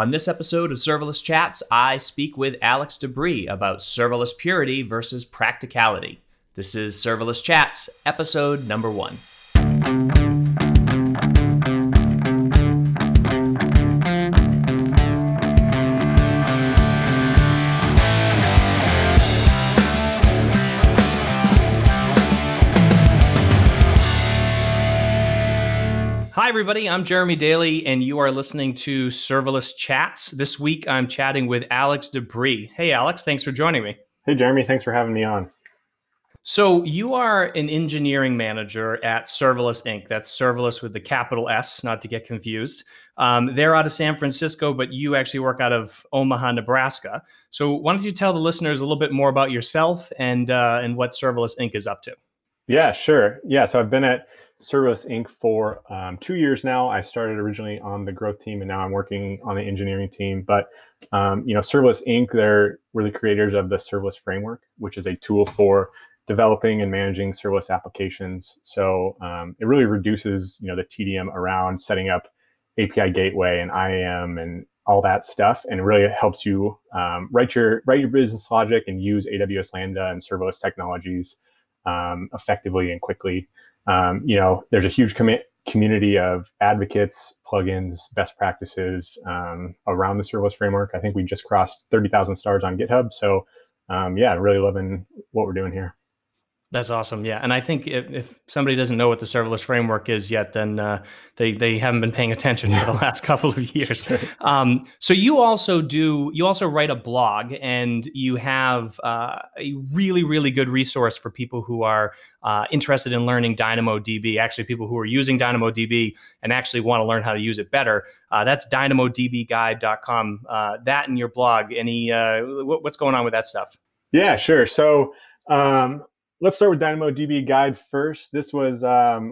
On this episode of Serverless Chats, I speak with Alex Debrie about serverless purity versus practicality. This is Serverless Chats, episode number 1. Hi, everybody. I'm Jeremy Daly, and you are listening to Serverless Chats. This week, I'm chatting with Alex Debrie. Hey, Alex, thanks for joining me. Hey, Jeremy. Thanks for having me on. So you are an engineering manager at Serverless Inc. That's Serverless with the capital S, not to get confused. They're out of San Francisco, but you actually work out of Omaha, Nebraska. So why don't you tell the listeners a little bit more about yourself and what Serverless Inc. is up to? Yeah, sure. Yeah, so I've been at Serverless Inc. for 2 years now. I started originally on the growth team, and now I'm working on the engineering team. But Serverless Inc., we're the creators of the Serverless framework, which is a tool for developing and managing serverless applications. So it really reduces the tedium around setting up API Gateway and IAM and all that stuff, and it really helps you write your business logic and use AWS Lambda and serverless technologies effectively and quickly. There's a huge community of advocates, plugins, best practices around the serverless framework. I think we just crossed 30,000 stars on GitHub. So really loving what we're doing here. That's awesome. Yeah. And I think if somebody doesn't know what the serverless framework is yet, then they haven't been paying attention for the last couple of years. So you also write a blog, and you have a really, really good resource for people who are interested in learning DynamoDB, actually people who are using DynamoDB and actually want to learn how to use it better. That's dynamodbguide.com. That and your blog. What's going on with that stuff? Yeah, sure. So, let's start with DynamoDB Guide first. This was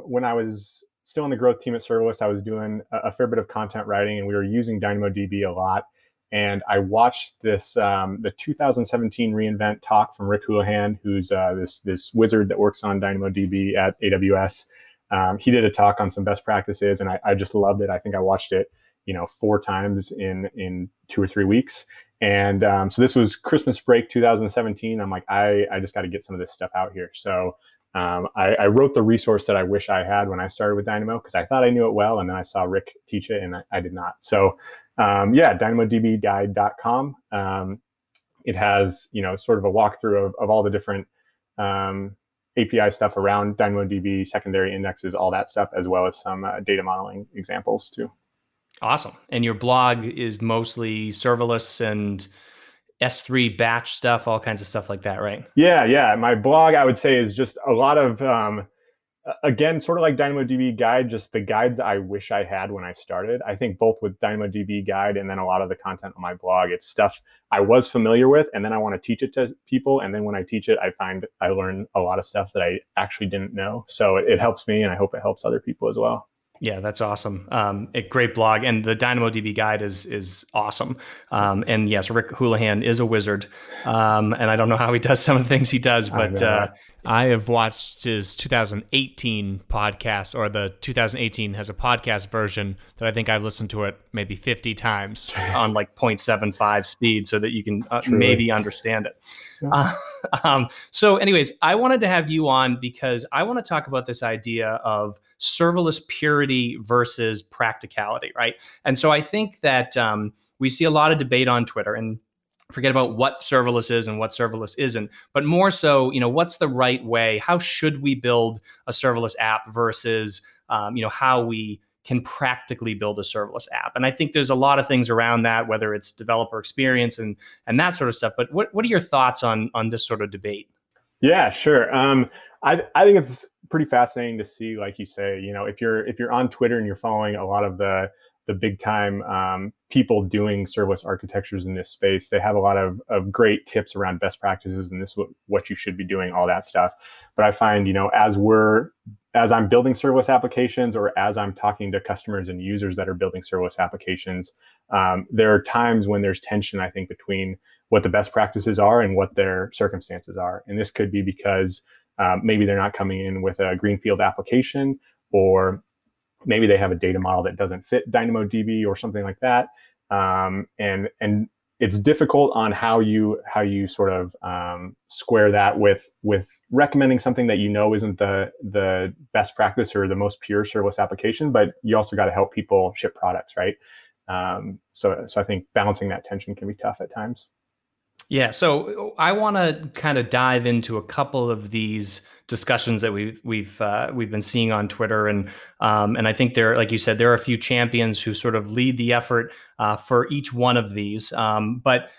when I was still on the growth team at Serverless. I was doing a fair bit of content writing, and we were using DynamoDB a lot. And I watched this the 2017 reInvent talk from Rick Houlihan, who's this wizard that works on DynamoDB at AWS. He did a talk on some best practices, and I just loved it. I think I watched it 4 times in 2 or 3 weeks. And so this was Christmas break 2017. I'm like, I just got to get some of this stuff out here. So I wrote the resource that I wish I had when I started with Dynamo, because I thought I knew it well. And then I saw Rick teach it, and I did not. So dynamodbguide.com. It has, sort of a walkthrough of all the different API stuff around DynamoDB, secondary indexes, all that stuff, as well as some data modeling examples too. Awesome. And your blog is mostly serverless and S3 batch stuff, all kinds of stuff like that, right? Yeah. My blog, I would say, is just a lot of, again, sort of like DynamoDB Guide, just the guides I wish I had when I started. I think both with DynamoDB Guide and then a lot of the content on my blog, it's stuff I was familiar with, and then I want to teach it to people. And then when I teach it, I find I learn a lot of stuff that I actually didn't know. So it helps me, and I hope it helps other people as well. Yeah, that's awesome. A great blog. And the DynamoDB Guide is awesome. And yes, Rick Houlihan is a wizard. And I don't know how he does some of the things he does, but I have watched his 2018 podcast, or the 2018 has a podcast version that I think I've listened to it maybe 50 times on like 0.75 speed so that you can maybe understand it. Yeah. So anyways, I wanted to have you on because I want to talk about this idea of serverless purity versus practicality, right? And so I think that we see a lot of debate on Twitter, and forget about what serverless is and what serverless isn't, but more so, what's the right way? How should we build a serverless app versus, how we can practically build a serverless app? And I think there's a lot of things around that, whether it's developer experience and that sort of stuff. But what are your thoughts on this sort of debate? Yeah, sure. I think it's pretty fascinating to see, like you say, if you're on Twitter and you're following a lot of the big time people doing serverless architectures in this space, they have a lot of great tips around best practices and this what you should be doing, all that stuff. But I find, as I'm building serverless applications, or as I'm talking to customers and users that are building serverless applications, there are times when there's tension, I think, between what the best practices are and what their circumstances are. And this could be because maybe they're not coming in with a greenfield application, or maybe they have a data model that doesn't fit DynamoDB or something like that. and it's difficult on how you sort of square that with recommending something that you know isn't the best practice or the most pure serverless application, but you also got to help people ship products, right? So I think balancing that tension can be tough at times. Yeah, so I want to kind of dive into a couple of these discussions that we've been seeing on Twitter, and I think there, like you said, there are a few champions who sort of lead the effort for each one of these. But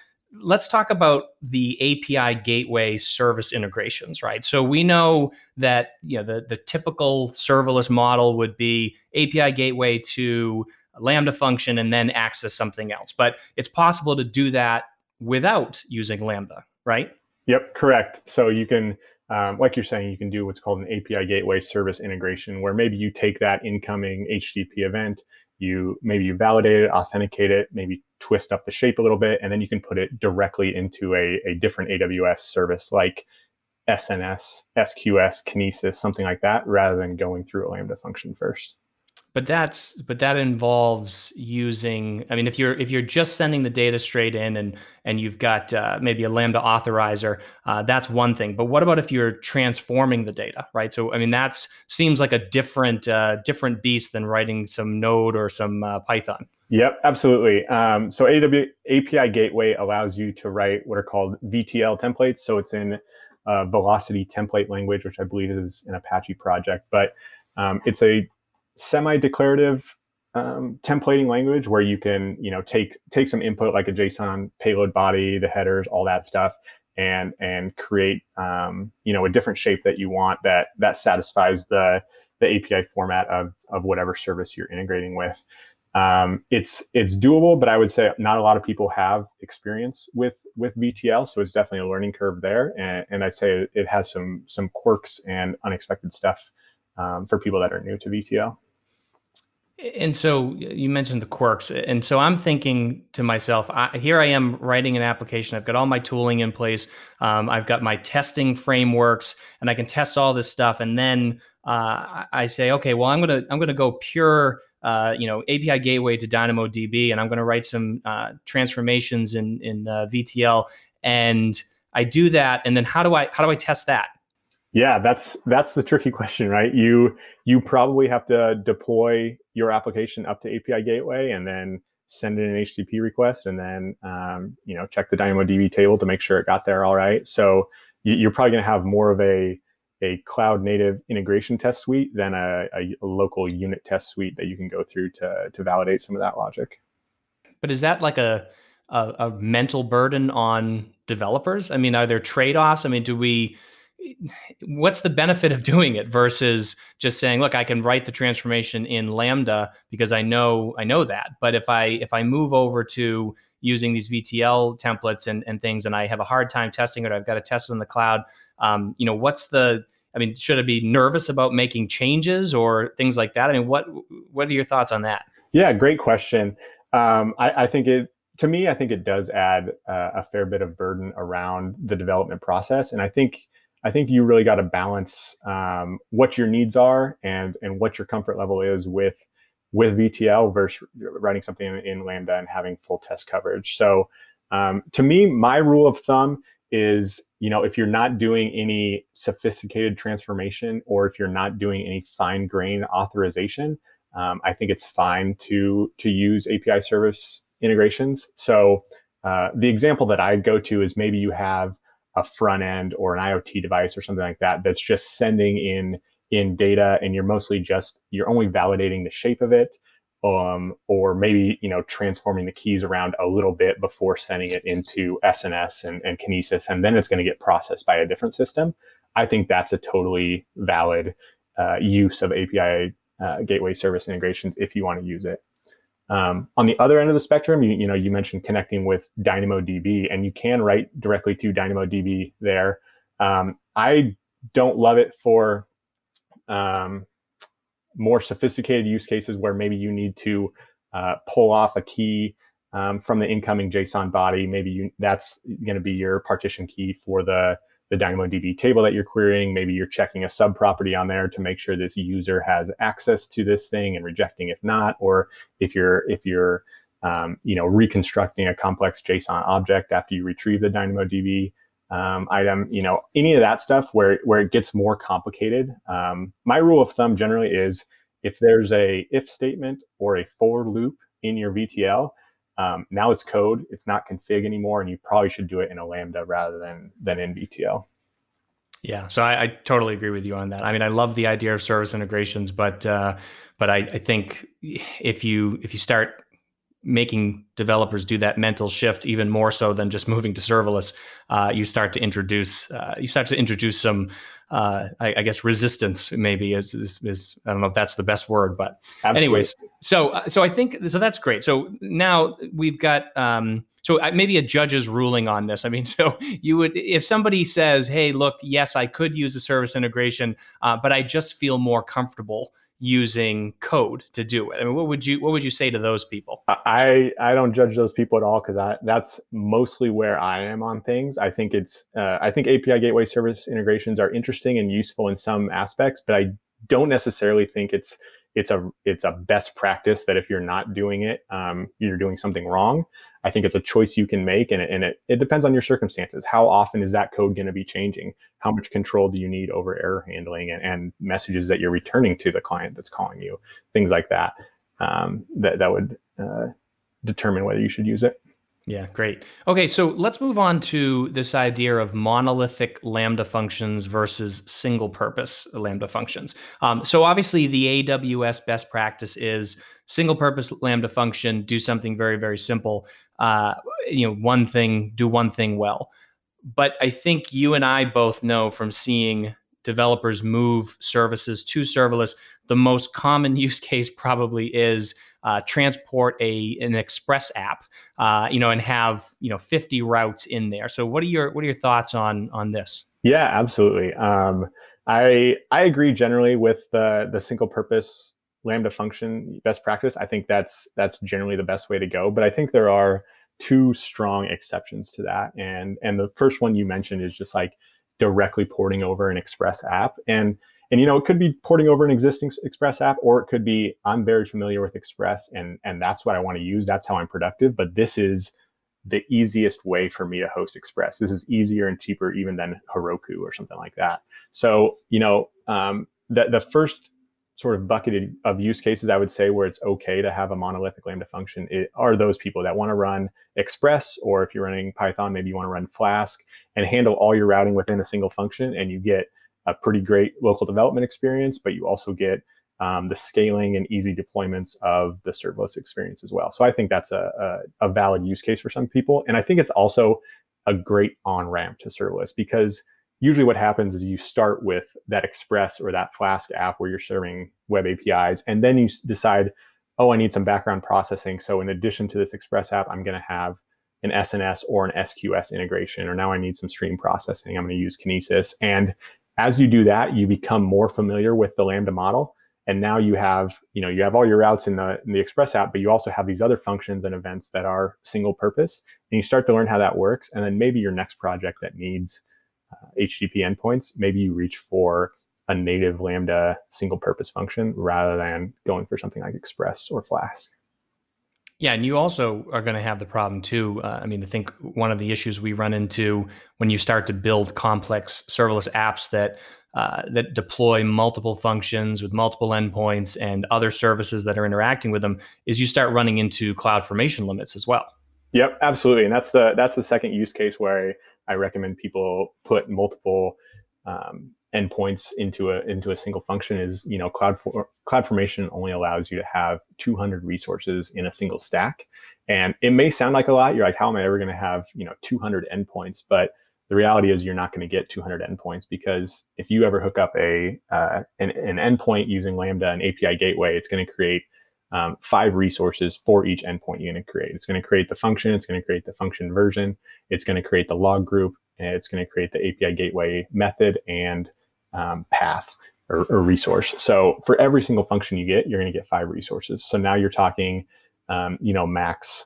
let's talk about the API Gateway service integrations, right? So we know that the typical serverless model would be API Gateway to Lambda function and then access something else, but it's possible to do that without using Lambda, right? Yep, correct. So you can, like you're saying, you can do what's called an API gateway service integration, where maybe you take that incoming HTTP event, you validate it, authenticate it, maybe twist up the shape a little bit, and then you can put it directly into a different AWS service like SNS, SQS, Kinesis, something like that, rather than going through a Lambda function first. But that involves using, I mean, if you're just sending the data straight in and you've got maybe a Lambda authorizer, that's one thing. But what about if you're transforming the data, right? So, I mean, that's seems like a different beast than writing some Node or some Python. Yep, absolutely. So API Gateway allows you to write what are called VTL templates. So it's in Velocity template language, which I believe is an Apache project, but it's a semi-declarative templating language where you can, take some input like a JSON payload body, the headers, all that stuff, and create, a different shape that you want that satisfies the API format of whatever service you're integrating with. It's doable, but I would say not a lot of people have experience with VTL, so it's definitely a learning curve there. And I'd say it has some quirks and unexpected stuff for people that are new to VTL. And so you mentioned the quirks. And so I'm thinking to myself, here I am writing an application. I've got all my tooling in place. I've got my testing frameworks and I can test all this stuff. And then I say, okay, well, I'm going to go pure, API gateway to DynamoDB, and I'm going to write some transformations in VTL. And I do that. And then how do I test that? Yeah, that's the tricky question, right? You probably have to deploy your application up to API Gateway and then send in an HTTP request and then check the DynamoDB table to make sure it got there all right. So you're probably going to have more of a cloud native integration test suite than a local unit test suite that you can go through to validate some of that logic. But is that like a mental burden on developers? I mean, are there trade-offs? I mean, what's the benefit of doing it versus just saying, look, I can write the transformation in Lambda because I know that. But if I move over to using these VTL templates and things, and I have a hard time testing it, I've got to test it in the cloud. Should I be nervous about making changes or things like that? I mean, what are your thoughts on that? Yeah, great question. I think it does add a fair bit of burden around the development process. And I think you really got to balance what your needs are and what your comfort level is with VTL versus writing something in Lambda and having full test coverage. So to me, my rule of thumb is, if you're not doing any sophisticated transformation or if you're not doing any fine-grained authorization, I think it's fine to use API service integrations. So the example that I go to is maybe you have a front end or an IoT device or something like that that's just sending in data, and you're only validating the shape of it, or maybe transforming the keys around a little bit before sending it into SNS and Kinesis, and then it's going to get processed by a different system. I think that's a totally valid use of API gateway service integrations if you want to use it. On the other end of the spectrum, you mentioned connecting with DynamoDB, and you can write directly to DynamoDB there. I don't love it for more sophisticated use cases where maybe you need to pull off a key from the incoming JSON body. Maybe that's going to be your partition key for the DynamoDB table that you're querying. Maybe you're checking a sub property on there to make sure this user has access to this thing and rejecting if not, or if you're reconstructing a complex JSON object after you retrieve the DynamoDB item, any of that stuff where it gets more complicated. My rule of thumb generally is if there's a if statement or a for loop in your VTL, now it's code, it's not config anymore, and you probably should do it in a Lambda rather than in VTL. Yeah, so I totally agree with you on that. I mean, I love the idea of service integrations, but I think if you start making developers do that mental shift even more so than just moving to serverless, you start to introduce some I guess resistance maybe is I don't know if that's the best word, but absolutely. Anyways, so I think so that's great. So now we've got maybe a judge's ruling on this. I mean, so you would, if somebody says, hey, look, yes, I could use a service integration, but I just feel more comfortable using code to do it. I mean, what would you say to those people? I don't judge those people at all, because that's mostly where I am on things. I think it's I think API Gateway service integrations are interesting and useful in some aspects, but I don't necessarily think it's a best practice that if you're not doing it, you're doing something wrong. I think it's a choice you can make, and it depends on your circumstances. How often is that code going to be changing? How much control do you need over error handling and messages that you're returning to the client that's calling you? Things like that that would determine whether you should use it. Yeah, great. Okay, so let's move on to this idea of monolithic Lambda functions versus single-purpose Lambda functions. So obviously, the AWS best practice is single-purpose Lambda function, do something very, very simple. Do one thing well. But I think you and I both know from seeing developers move services to serverless, the most common use case probably is transport an express app, and have 50 routes in there. So what are your thoughts on this? Yeah, absolutely. I agree generally with the single purpose Lambda function best practice. I think that's generally the best way to go. But I think there are two strong exceptions to that, and the first one you mentioned is just like directly porting over an express app. And it could be porting over an existing Express app, or it could be I'm very familiar with Express and that's what I want to use. That's how I'm productive. But this is the easiest way for me to host Express. This is easier and cheaper even than Heroku or something like that. So, the first sort of bucket of use cases I would say where it's okay to have a monolithic Lambda function are those people that want to run Express, or if you're running Python, maybe you want to run Flask and handle all your routing within a single function, and you get a pretty great local development experience, but you also get the scaling and easy deployments of the serverless experience as well. So I think that's a valid use case for some people. And I think it's also a great on-ramp to serverless, because usually what happens is you start with that Express or that Flask app where you're serving web APIs, and then you decide, oh, I need some background processing. So in addition to this Express app, I'm going to have an SNS or an SQS integration, or now I need some stream processing. I'm going to use Kinesis. And as you do that, you become more familiar with the Lambda model, and now you have all your routes in the Express app, but you also have these other functions and events that are single purpose, and you start to learn how that works. And then maybe your next project that needs HTTP endpoints, maybe you reach for a native Lambda single purpose function rather than going for something like Express or Flask. Yeah, and you also are going to have the problem too. I think one of the issues we run into when you start to build complex serverless apps that deploy multiple functions with multiple endpoints and other services that are interacting with them is you start running into CloudFormation limits as well. Yep, absolutely, and that's the second use case where I recommend people put multiple endpoints into a single function is, CloudFormation only allows you to have 200 resources in a single stack. And it may sound like a lot. You're like, how am I ever going to have, 200 endpoints? But the reality is you're not going to get 200 endpoints, because if you ever hook up an endpoint using Lambda and API Gateway, it's going to create 5 resources for each endpoint you're going to create. It's going to create the function. It's going to create the function version. It's going to create the log group. And it's going to create the API Gateway method and path or resource. So for every single function you get, you're going to get 5 resources. So now you're talking, max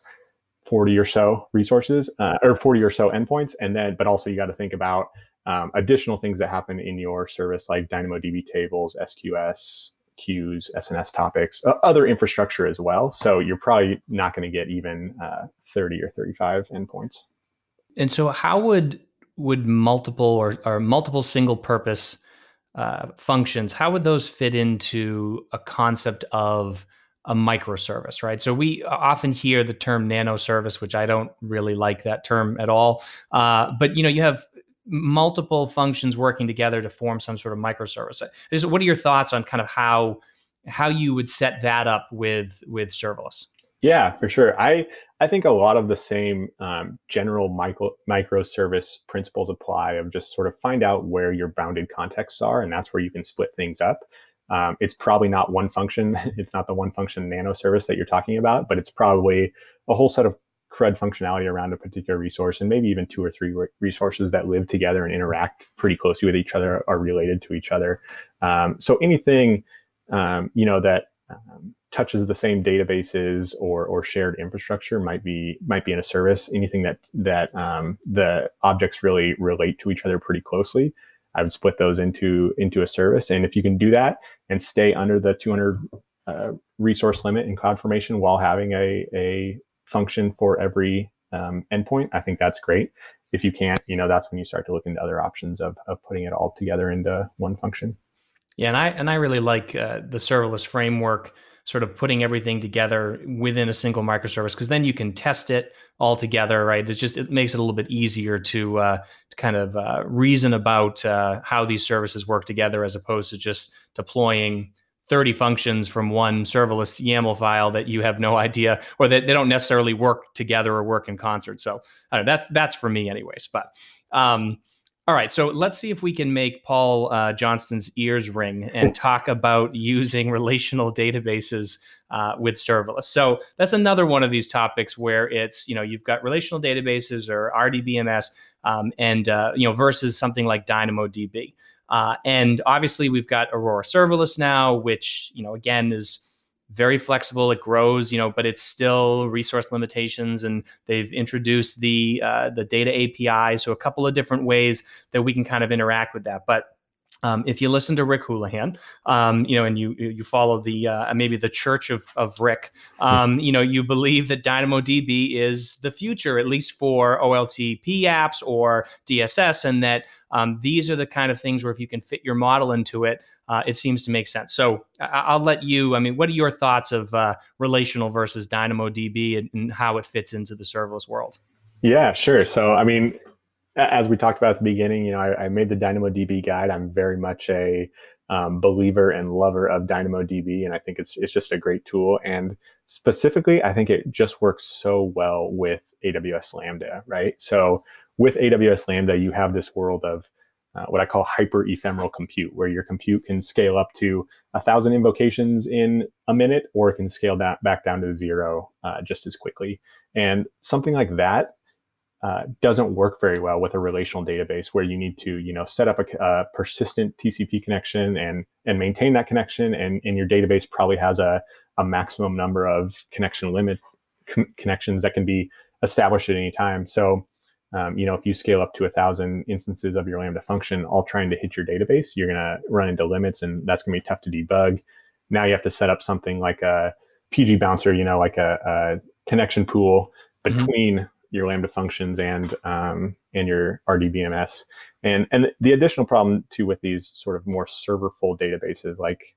40 or so resources or 40 or so endpoints. And then, but also you got to think about additional things that happen in your service, like DynamoDB tables, SQS, queues, SNS topics, other infrastructure as well. So you're probably not going to get even 30 or 35 endpoints. And so how would multiple or multiple single purpose functions, how would those fit into a concept of a microservice, right? So we often hear the term nano service, which I don't really like that term at all. But you have multiple functions working together to form some sort of microservice. What are your thoughts on kind of how you would set that up with serverless? Yeah, for sure. I think a lot of the same general microservice principles apply, of just sort of find out where your bounded contexts are, and that's where you can split things up. It's probably not one function. It's not the one function nano service that you're talking about, but it's probably a whole set of CRUD functionality around a particular resource, and maybe even two or three resources that live together and interact pretty closely with each other, are related to each other. So anything that touches the same databases or shared infrastructure might be in a service. Anything that the objects really relate to each other pretty closely, I would split those into a service. And if you can do that and stay under the 200 resource limit in CloudFormation while having a function for every endpoint, I think that's great. If you can't, that's when you start to look into other options of putting it all together into one function. Yeah, and I really like the serverless framework, sort of putting everything together within a single microservice, because then you can test it all together, right? It makes it a little bit easier to kind of reason about how these services work together, as opposed to just deploying 30 functions from one serverless YAML file that you have no idea, or that they don't necessarily work together or work in concert. So I don't know, that's for me anyways. But all right, so let's see if we can make Paul Johnston's ears ring and talk about using relational databases with serverless. So that's another one of these topics where it's, you've got relational databases or RDBMS versus something like DynamoDB. And obviously we've got Aurora Serverless now, which, again, is very flexible. It grows, but it's still resource limitations, and they've introduced the data API. So a couple of different ways that we can kind of interact with that. But if you listen to Rick Houlihan, and you follow the maybe the church of Rick, you believe that DynamoDB is the future, at least for OLTP apps or DSS, and that these are the kind of things where if you can fit your model into it, it seems to make sense. So I'll let you, what are your thoughts of relational versus DynamoDB and how it fits into the serverless world? Yeah, sure. So, as we talked about at the beginning, I made the DynamoDB guide. I'm very much a believer and lover of DynamoDB, and I think it's just a great tool. And specifically, I think it just works so well with AWS Lambda, right? So with AWS Lambda, you have this world of what I call hyper-ephemeral compute, where your compute can scale up to 1,000 invocations in a minute, or it can scale back down to zero just as quickly. And something like that doesn't work very well with a relational database, where you need to, set up a persistent TCP connection and maintain that connection. And your database probably has a maximum number of connection limit connections that can be established at any time. So, if you scale up to 1,000 instances of your Lambda function, all trying to hit your database, you're going to run into limits, and that's going to be tough to debug. Now you have to set up something like a PG Bouncer, like a connection pool between your Lambda functions and your RDBMS. And the additional problem too with these sort of more serverful databases like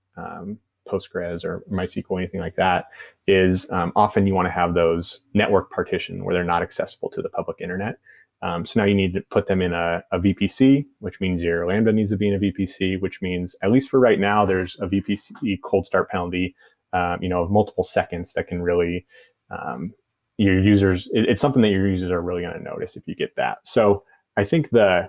Postgres or MySQL, anything like that, is often you want to have those network partition where they're not accessible to the public internet. So now you need to put them in a VPC, which means your Lambda needs to be in a VPC, which means, at least for right now, there's a VPC cold start penalty, of multiple seconds that can really, it's something that your users are really going to notice if you get that. So I think the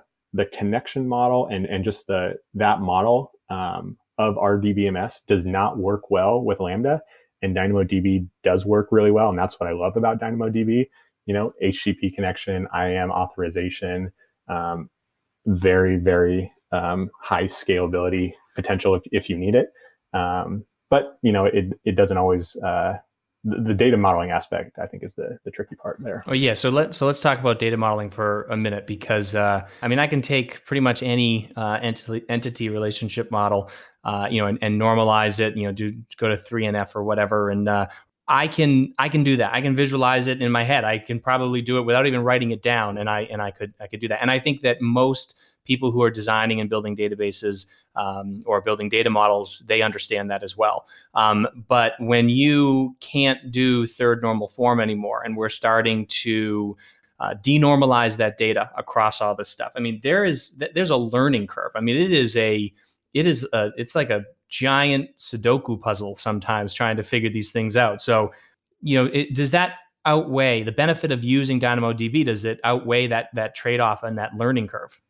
connection model and just that model of RDBMS does not work well with Lambda, and DynamoDB does work really well. And that's what I love about DynamoDB, HTTP connection, IAM authorization, very, very high scalability potential if you need it. But it doesn't always the data modeling aspect, I think, is the tricky part there. Oh yeah, so let's talk about data modeling for a minute, because I can take pretty much any entity relationship model, and normalize it, go to 3NF or whatever, and I can do that. I can visualize it in my head. I can probably do it without even writing it down, and I could do that. And I think that most people who are designing and building databases or building data models, they understand that as well. But when you can't do third normal form anymore, and we're starting to denormalize that data across all this stuff, there's a learning curve. It's like a giant Sudoku puzzle sometimes trying to figure these things out. So, does that outweigh the benefit of using DynamoDB? Does it outweigh that trade-off and that learning curve?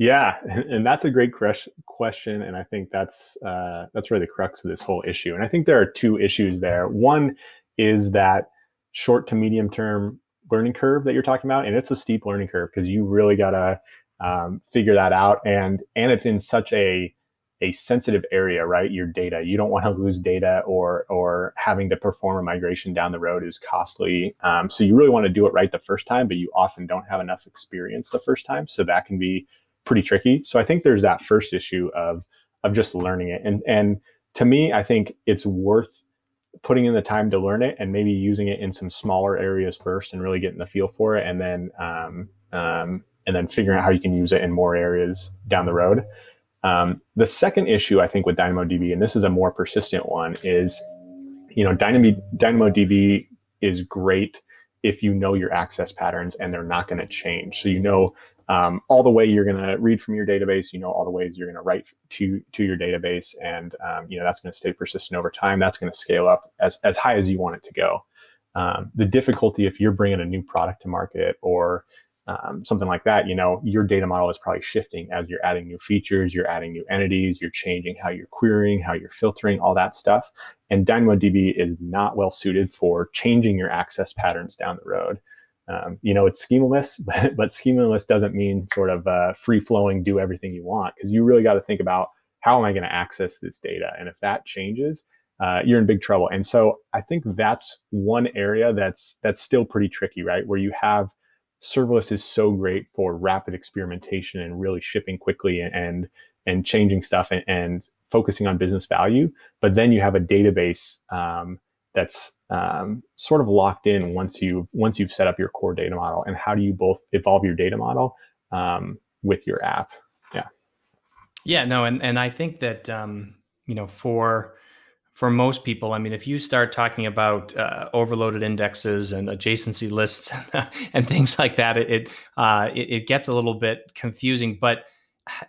Yeah, and that's a great question, and I think that's really the crux of this whole issue. And I think there are two issues there. One is that short to medium term learning curve that you're talking about, and it's a steep learning curve because you really gotta figure that out, and it's in such a sensitive area, right? Your data, you don't want to lose data, or having to perform a migration down the road is costly. So you really want to do it right the first time, but you often don't have enough experience the first time, so that can be pretty tricky. So I think there's that first issue of just learning it. And to me, I think it's worth putting in the time to learn it and maybe using it in some smaller areas first and really getting the feel for it, and then figuring out how you can use it in more areas down the road. The second issue, I think, with DynamoDB, and this is a more persistent one, is DynamoDB is great if you know your access patterns and they're not going to change. So all the way you're going to read from your database, all the ways you're going to write to your database, and that's going to stay persistent over time. That's going to scale up as high as you want it to go. The difficulty, if you're bringing a new product to market or something like that, your data model is probably shifting as you're adding new features, you're adding new entities, you're changing how you're querying, how you're filtering, all that stuff. And DynamoDB is not well suited for changing your access patterns down the road. It's schemaless, but schemaless doesn't mean sort of free-flowing, do everything you want, because you really got to think about, how am I going to access this data? And if that changes, you're in big trouble. And so I think that's one area that's still pretty tricky, right? Where you have serverless is so great for rapid experimentation and really shipping quickly and changing stuff and focusing on business value. But then you have a database that's sort of locked in once you've set up your core data model. And how do you both evolve your data model with your app? And I think that for most people, if you start talking about overloaded indexes and adjacency lists and things like that, it gets a little bit confusing. But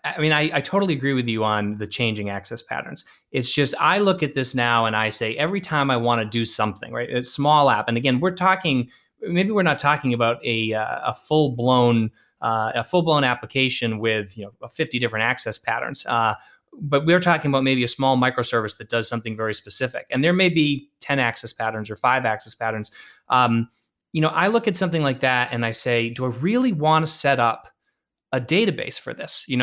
I totally agree with you on the changing access patterns. It's just, I look at this now and I say, every time I want to do something, right? A small app. And again, we're not talking about a full blown application with 50 different access patterns. But we're talking about maybe a small microservice that does something very specific. And there may be 10 access patterns or 5 access patterns. I look at something like that and I say, do I really want to set up a database for this? It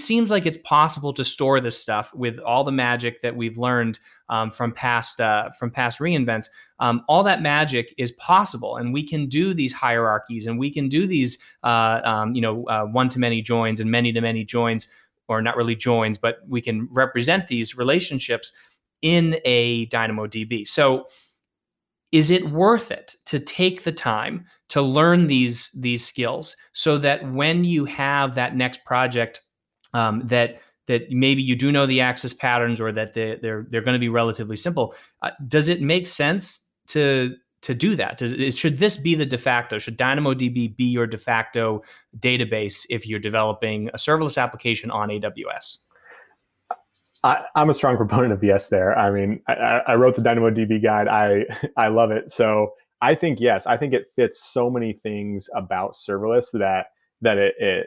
seems like it's possible to store this stuff with all the magic that we've learned from past reinvents. All that magic is possible, and we can do these hierarchies, and we can do these one-to-many joins and many-to-many joins, or not really joins, but we can represent these relationships in a DynamoDB. So is it worth it to take the time to learn these skills so that when you have that next project that maybe you do know the access patterns, or that they're going to be relatively simple? Does it make sense to do that? Should this be the de facto? Should DynamoDB be your de facto database if you're developing a serverless application on AWS? I'm a strong proponent of yes there. I wrote the DynamoDB guide. I love it. So I think yes. I think it fits so many things about serverless that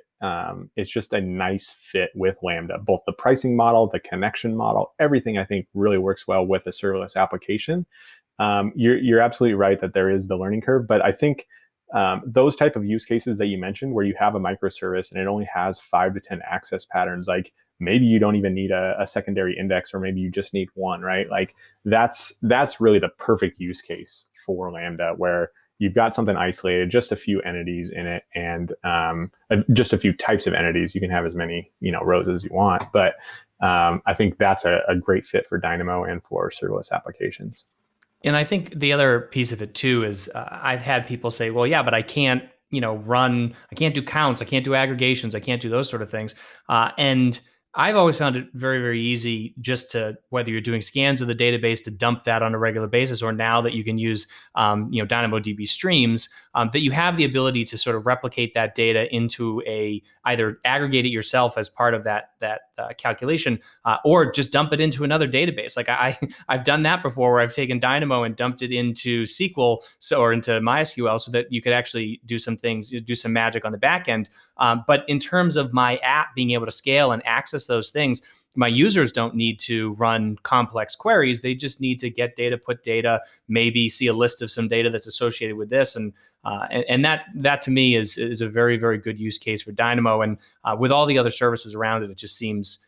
it's just a nice fit with Lambda. Both the pricing model, the connection model, everything I think really works well with a serverless application. You're absolutely right that there is the learning curve, but I think those type of use cases that you mentioned, where you have a microservice and it only has 5 to 10 access patterns, like Maybe you don't even need a secondary index, or maybe you just need one, right? Like that's really the perfect use case for Lambda, where you've got something isolated, just a few entities in it, and just a few types of entities. You can have as many, rows as you want, but I think that's a great fit for Dynamo and for serverless applications. And I think the other piece of it too is I've had people say, well, yeah, but I can't, run, I can't do counts, I can't do aggregations, I can't do those sort of things. And I've always found it very, very easy just to, whether you're doing scans of the database, to dump that on a regular basis, or now that you can use, DynamoDB streams, that you have the ability to sort of replicate that data into either aggregate it yourself as part of that calculation, or just dump it into another database. Like I've done that before, where I've taken Dynamo and dumped it into SQL or into MySQL, so that you could actually do some things, do some magic on the back end. But in terms of my app being able to scale and access those things, my users don't need to run complex queries. They just need to get data, put data, maybe see a list of some data that's associated with this. And that to me is a very, very good use case for Dynamo. And with all the other services around it, it just seems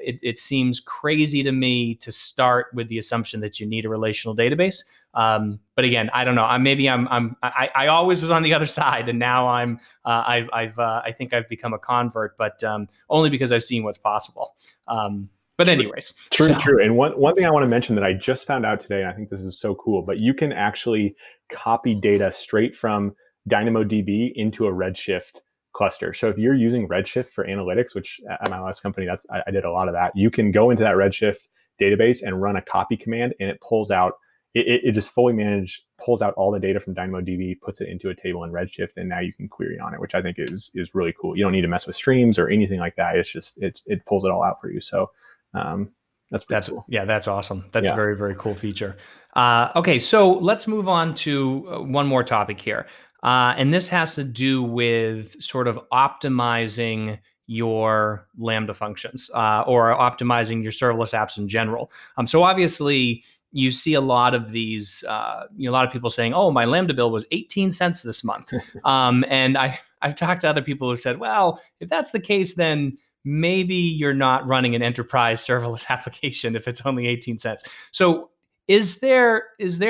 it seems crazy to me to start with the assumption that you need a relational database. But again, I don't know. I always was on the other side, and now I think I've become a convert, but only because I've seen what's possible. But anyways, true. And one thing I want to mention that I just found out today, and I think this is so cool, but you can actually copy data straight from DynamoDB into a Redshift cluster. So if you're using Redshift for analytics, which at my last company, I did a lot of that. You can go into that Redshift database and run a copy command, and it pulls out. It just fully managed, pulls out all the data from DynamoDB, puts it into a table in Redshift, and now you can query on it, which I think is really cool. You don't need to mess with streams or anything like that. It's just, it pulls it all out for you. So that's cool. Yeah, that's awesome. That's a very, very cool feature. Okay, so let's move on to one more topic here. And this has to do with sort of optimizing your Lambda functions or optimizing your serverless apps in general. So obviously, you see a lot of these, a lot of people saying, oh, my Lambda bill was 18 cents this month. And I've talked to other people who said, well, if that's the case, then maybe you're not running an enterprise serverless application if it's only 18 cents. So is there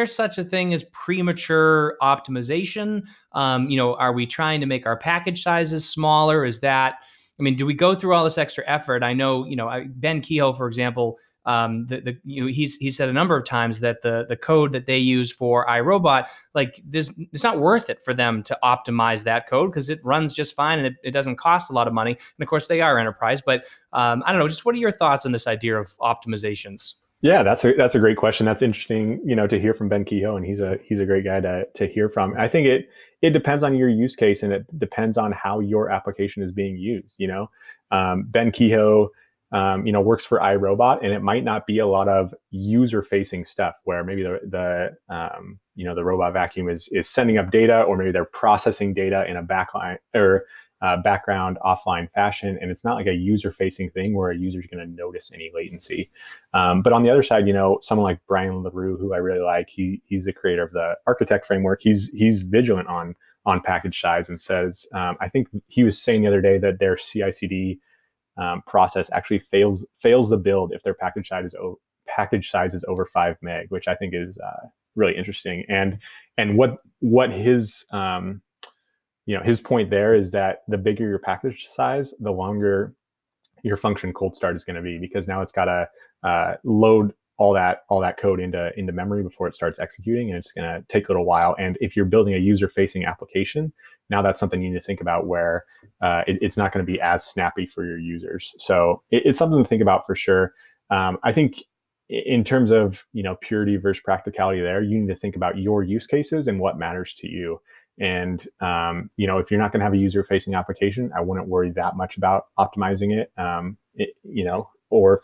such a thing as premature optimization? Are we trying to make our package sizes smaller? Do we go through all this extra effort? I know, Ben Kehoe, for example, he said a number of times that the code that they use for iRobot, like this, it's not worth it for them to optimize that code because it runs just fine and it doesn't cost a lot of money. And of course, they are enterprise. But I don't know. Just what are your thoughts on this idea of optimizations? Yeah, that's a great question. That's interesting, to hear from Ben Kehoe, and he's a great guy to hear from. I think it depends on your use case, and it depends on how your application is being used. Ben Kehoe, works for iRobot, and it might not be a lot of user-facing stuff where maybe the robot vacuum is sending up data, or maybe they're processing data in a background offline fashion, and it's not like a user-facing thing where a user's going to notice any latency. But on the other side, someone like Brian LaRue, who I really like, he's the creator of the architect framework. He's vigilant on package size, and says, I think he was saying the other day that their CI/CD process actually fails the build if their package size is over 5 meg, which I think is really interesting. And what his his point there is that the bigger your package size, the longer your function cold start is going to be, because now it's got to load all that code into memory before it starts executing, and it's going to take a little while. And if you're building a user-facing application, now that's something you need to think about, where it's not going to be as snappy for your users. So it's something to think about for sure. I think in terms of purity versus practicality, there you need to think about your use cases and what matters to you. And if you're not going to have a user-facing application, I wouldn't worry that much about optimizing it. Or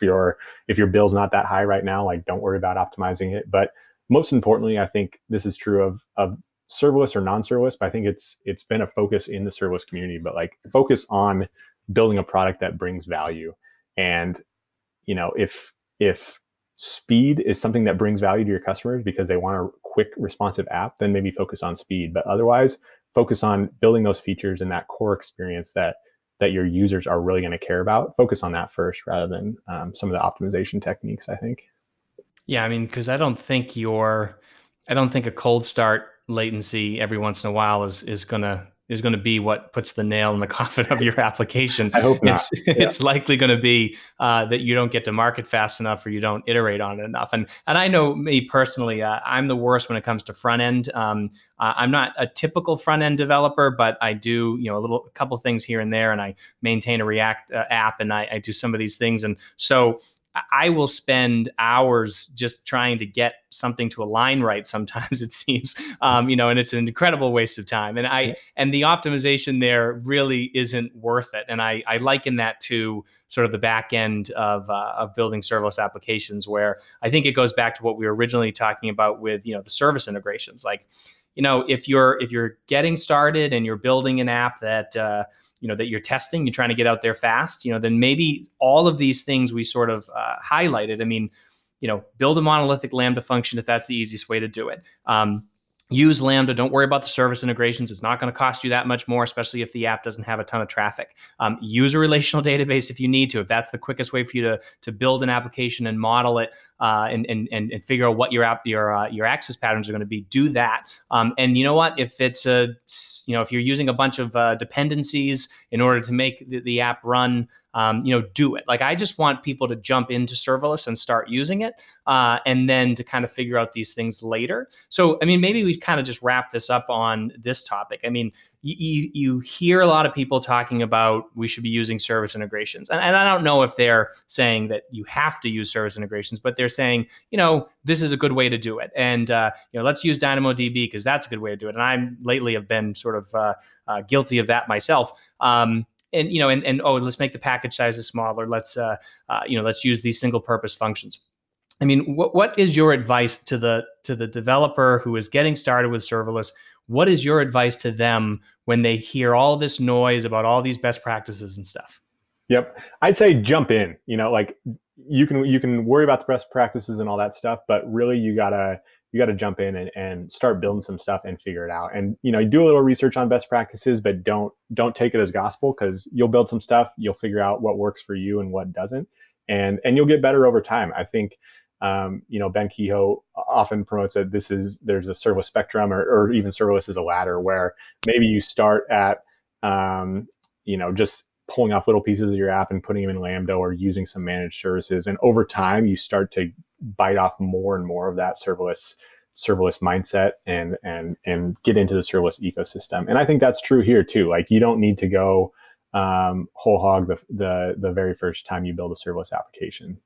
if your bill's not that high right now, like don't worry about optimizing it. But most importantly, I think this is true of serverless or non-serverless, but I think it's been a focus in the serverless community, but like focus on building a product that brings value. And, if speed is something that brings value to your customers because they want a quick responsive app, then maybe focus on speed, but otherwise focus on building those features and that core experience that that your users are really going to care about, focus on that first rather than some of the optimization techniques, I think. Yeah, I mean, because I don't think a cold start latency every once in a while is going to be what puts the nail in the coffin of your application. I hope not. It's likely going to be that you don't get to market fast enough, or you don't iterate on it enough. And I know me personally, I'm the worst when it comes to front end. I'm not a typical front end developer, but I do a couple things here and there, and I maintain a React app, and I do some of these things, and so. I will spend hours just trying to get something to align right. Sometimes it seems, and it's an incredible waste of time. And and the optimization there really isn't worth it. And I liken that to sort of the back end of building serverless applications, where I think it goes back to what we were originally talking about with the service integrations. Like, if you're getting started and you're building an app that that you're testing, you're trying to get out there fast, then maybe all of these things we sort of highlighted. I mean, build a monolithic Lambda function if that's the easiest way to do it. Use Lambda. Don't worry about the service integrations. It's not going to cost you that much more, especially if the app doesn't have a ton of traffic. Use a relational database if you need to, if that's the quickest way for you to build an application and model it and figure out what your access patterns are going to be. Do that. And you know what? If it's if you're using a bunch of dependencies in order to make the app run. Do it. Like, I just want people to jump into serverless and start using it, and then to kind of figure out these things later. So, I mean, maybe we kind of just wrap this up on this topic. I mean, you hear a lot of people talking about we should be using service integrations. And I don't know if they're saying that you have to use service integrations, but they're saying, this is a good way to do it. And, let's use DynamoDB because that's a good way to do it. And I lately have been sort of guilty of that myself. And let's make the package sizes smaller. Let's let's use these single purpose functions. I mean, what is your advice to the developer who is getting started with serverless? What is your advice to them when they hear all this noise about all these best practices and stuff? Yep, I'd say jump in. You can worry about the best practices and all that stuff, but really you gotta jump in and start building some stuff and figure it out. And, do a little research on best practices, but don't take it as gospel, because you'll build some stuff, you'll figure out what works for you and what doesn't. And you'll get better over time. I think, Ben Kehoe often promotes that there's a serverless spectrum or even serverless is a ladder, where maybe you start at, just pulling off little pieces of your app and putting them in Lambda or using some managed services. And over time, you start to bite off more and more of that serverless mindset and get into the serverless ecosystem. And I think that's true here too. Like, you don't need to go whole hog the very first time you build a serverless application.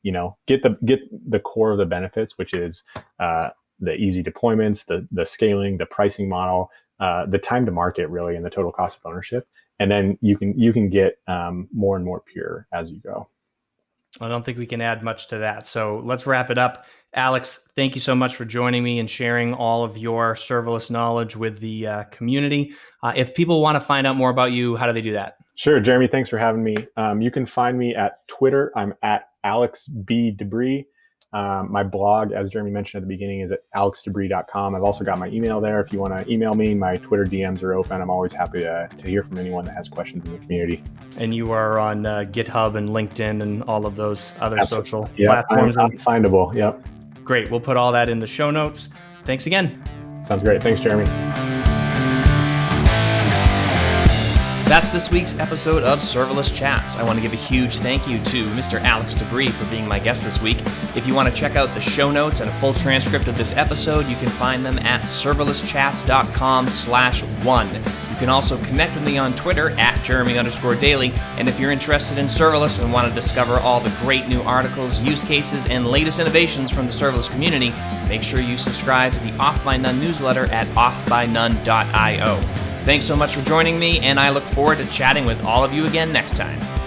Get the core of the benefits, which is the easy deployments, the scaling, the pricing model, the time to market really, and the total cost of ownership. And then you can get more and more pure as you go. I don't think we can add much to that. So let's wrap it up. Alex, thank you so much for joining me and sharing all of your serverless knowledge with the community. If people want to find out more about you, how do they do that? Sure, Jeremy, thanks for having me. You can find me at Twitter. I'm at Alex B. Debrie. My blog, as Jeremy mentioned at the beginning, is at alexdebrie.com. I've also got my email there. If you want to email me, my Twitter DMs are open. I'm always happy to hear from anyone that has questions in the community. And you are on GitHub and LinkedIn and all of those other Absolutely. Social yep. platforms. I'm findable. Yep. Great. We'll put all that in the show notes. Thanks again. Sounds great. Thanks, Jeremy. That's this week's episode of Serverless Chats. I want to give a huge thank you to Mr. Alex Debrie for being my guest this week. If you want to check out the show notes and a full transcript of this episode, you can find them at serverlesschats.com/1. You can also connect with me on Twitter at Jeremy_Daly. And if you're interested in serverless and want to discover all the great new articles, use cases, and latest innovations from the serverless community, make sure you subscribe to the Off by None newsletter at offbynone.io. Thanks so much for joining me, and I look forward to chatting with all of you again next time.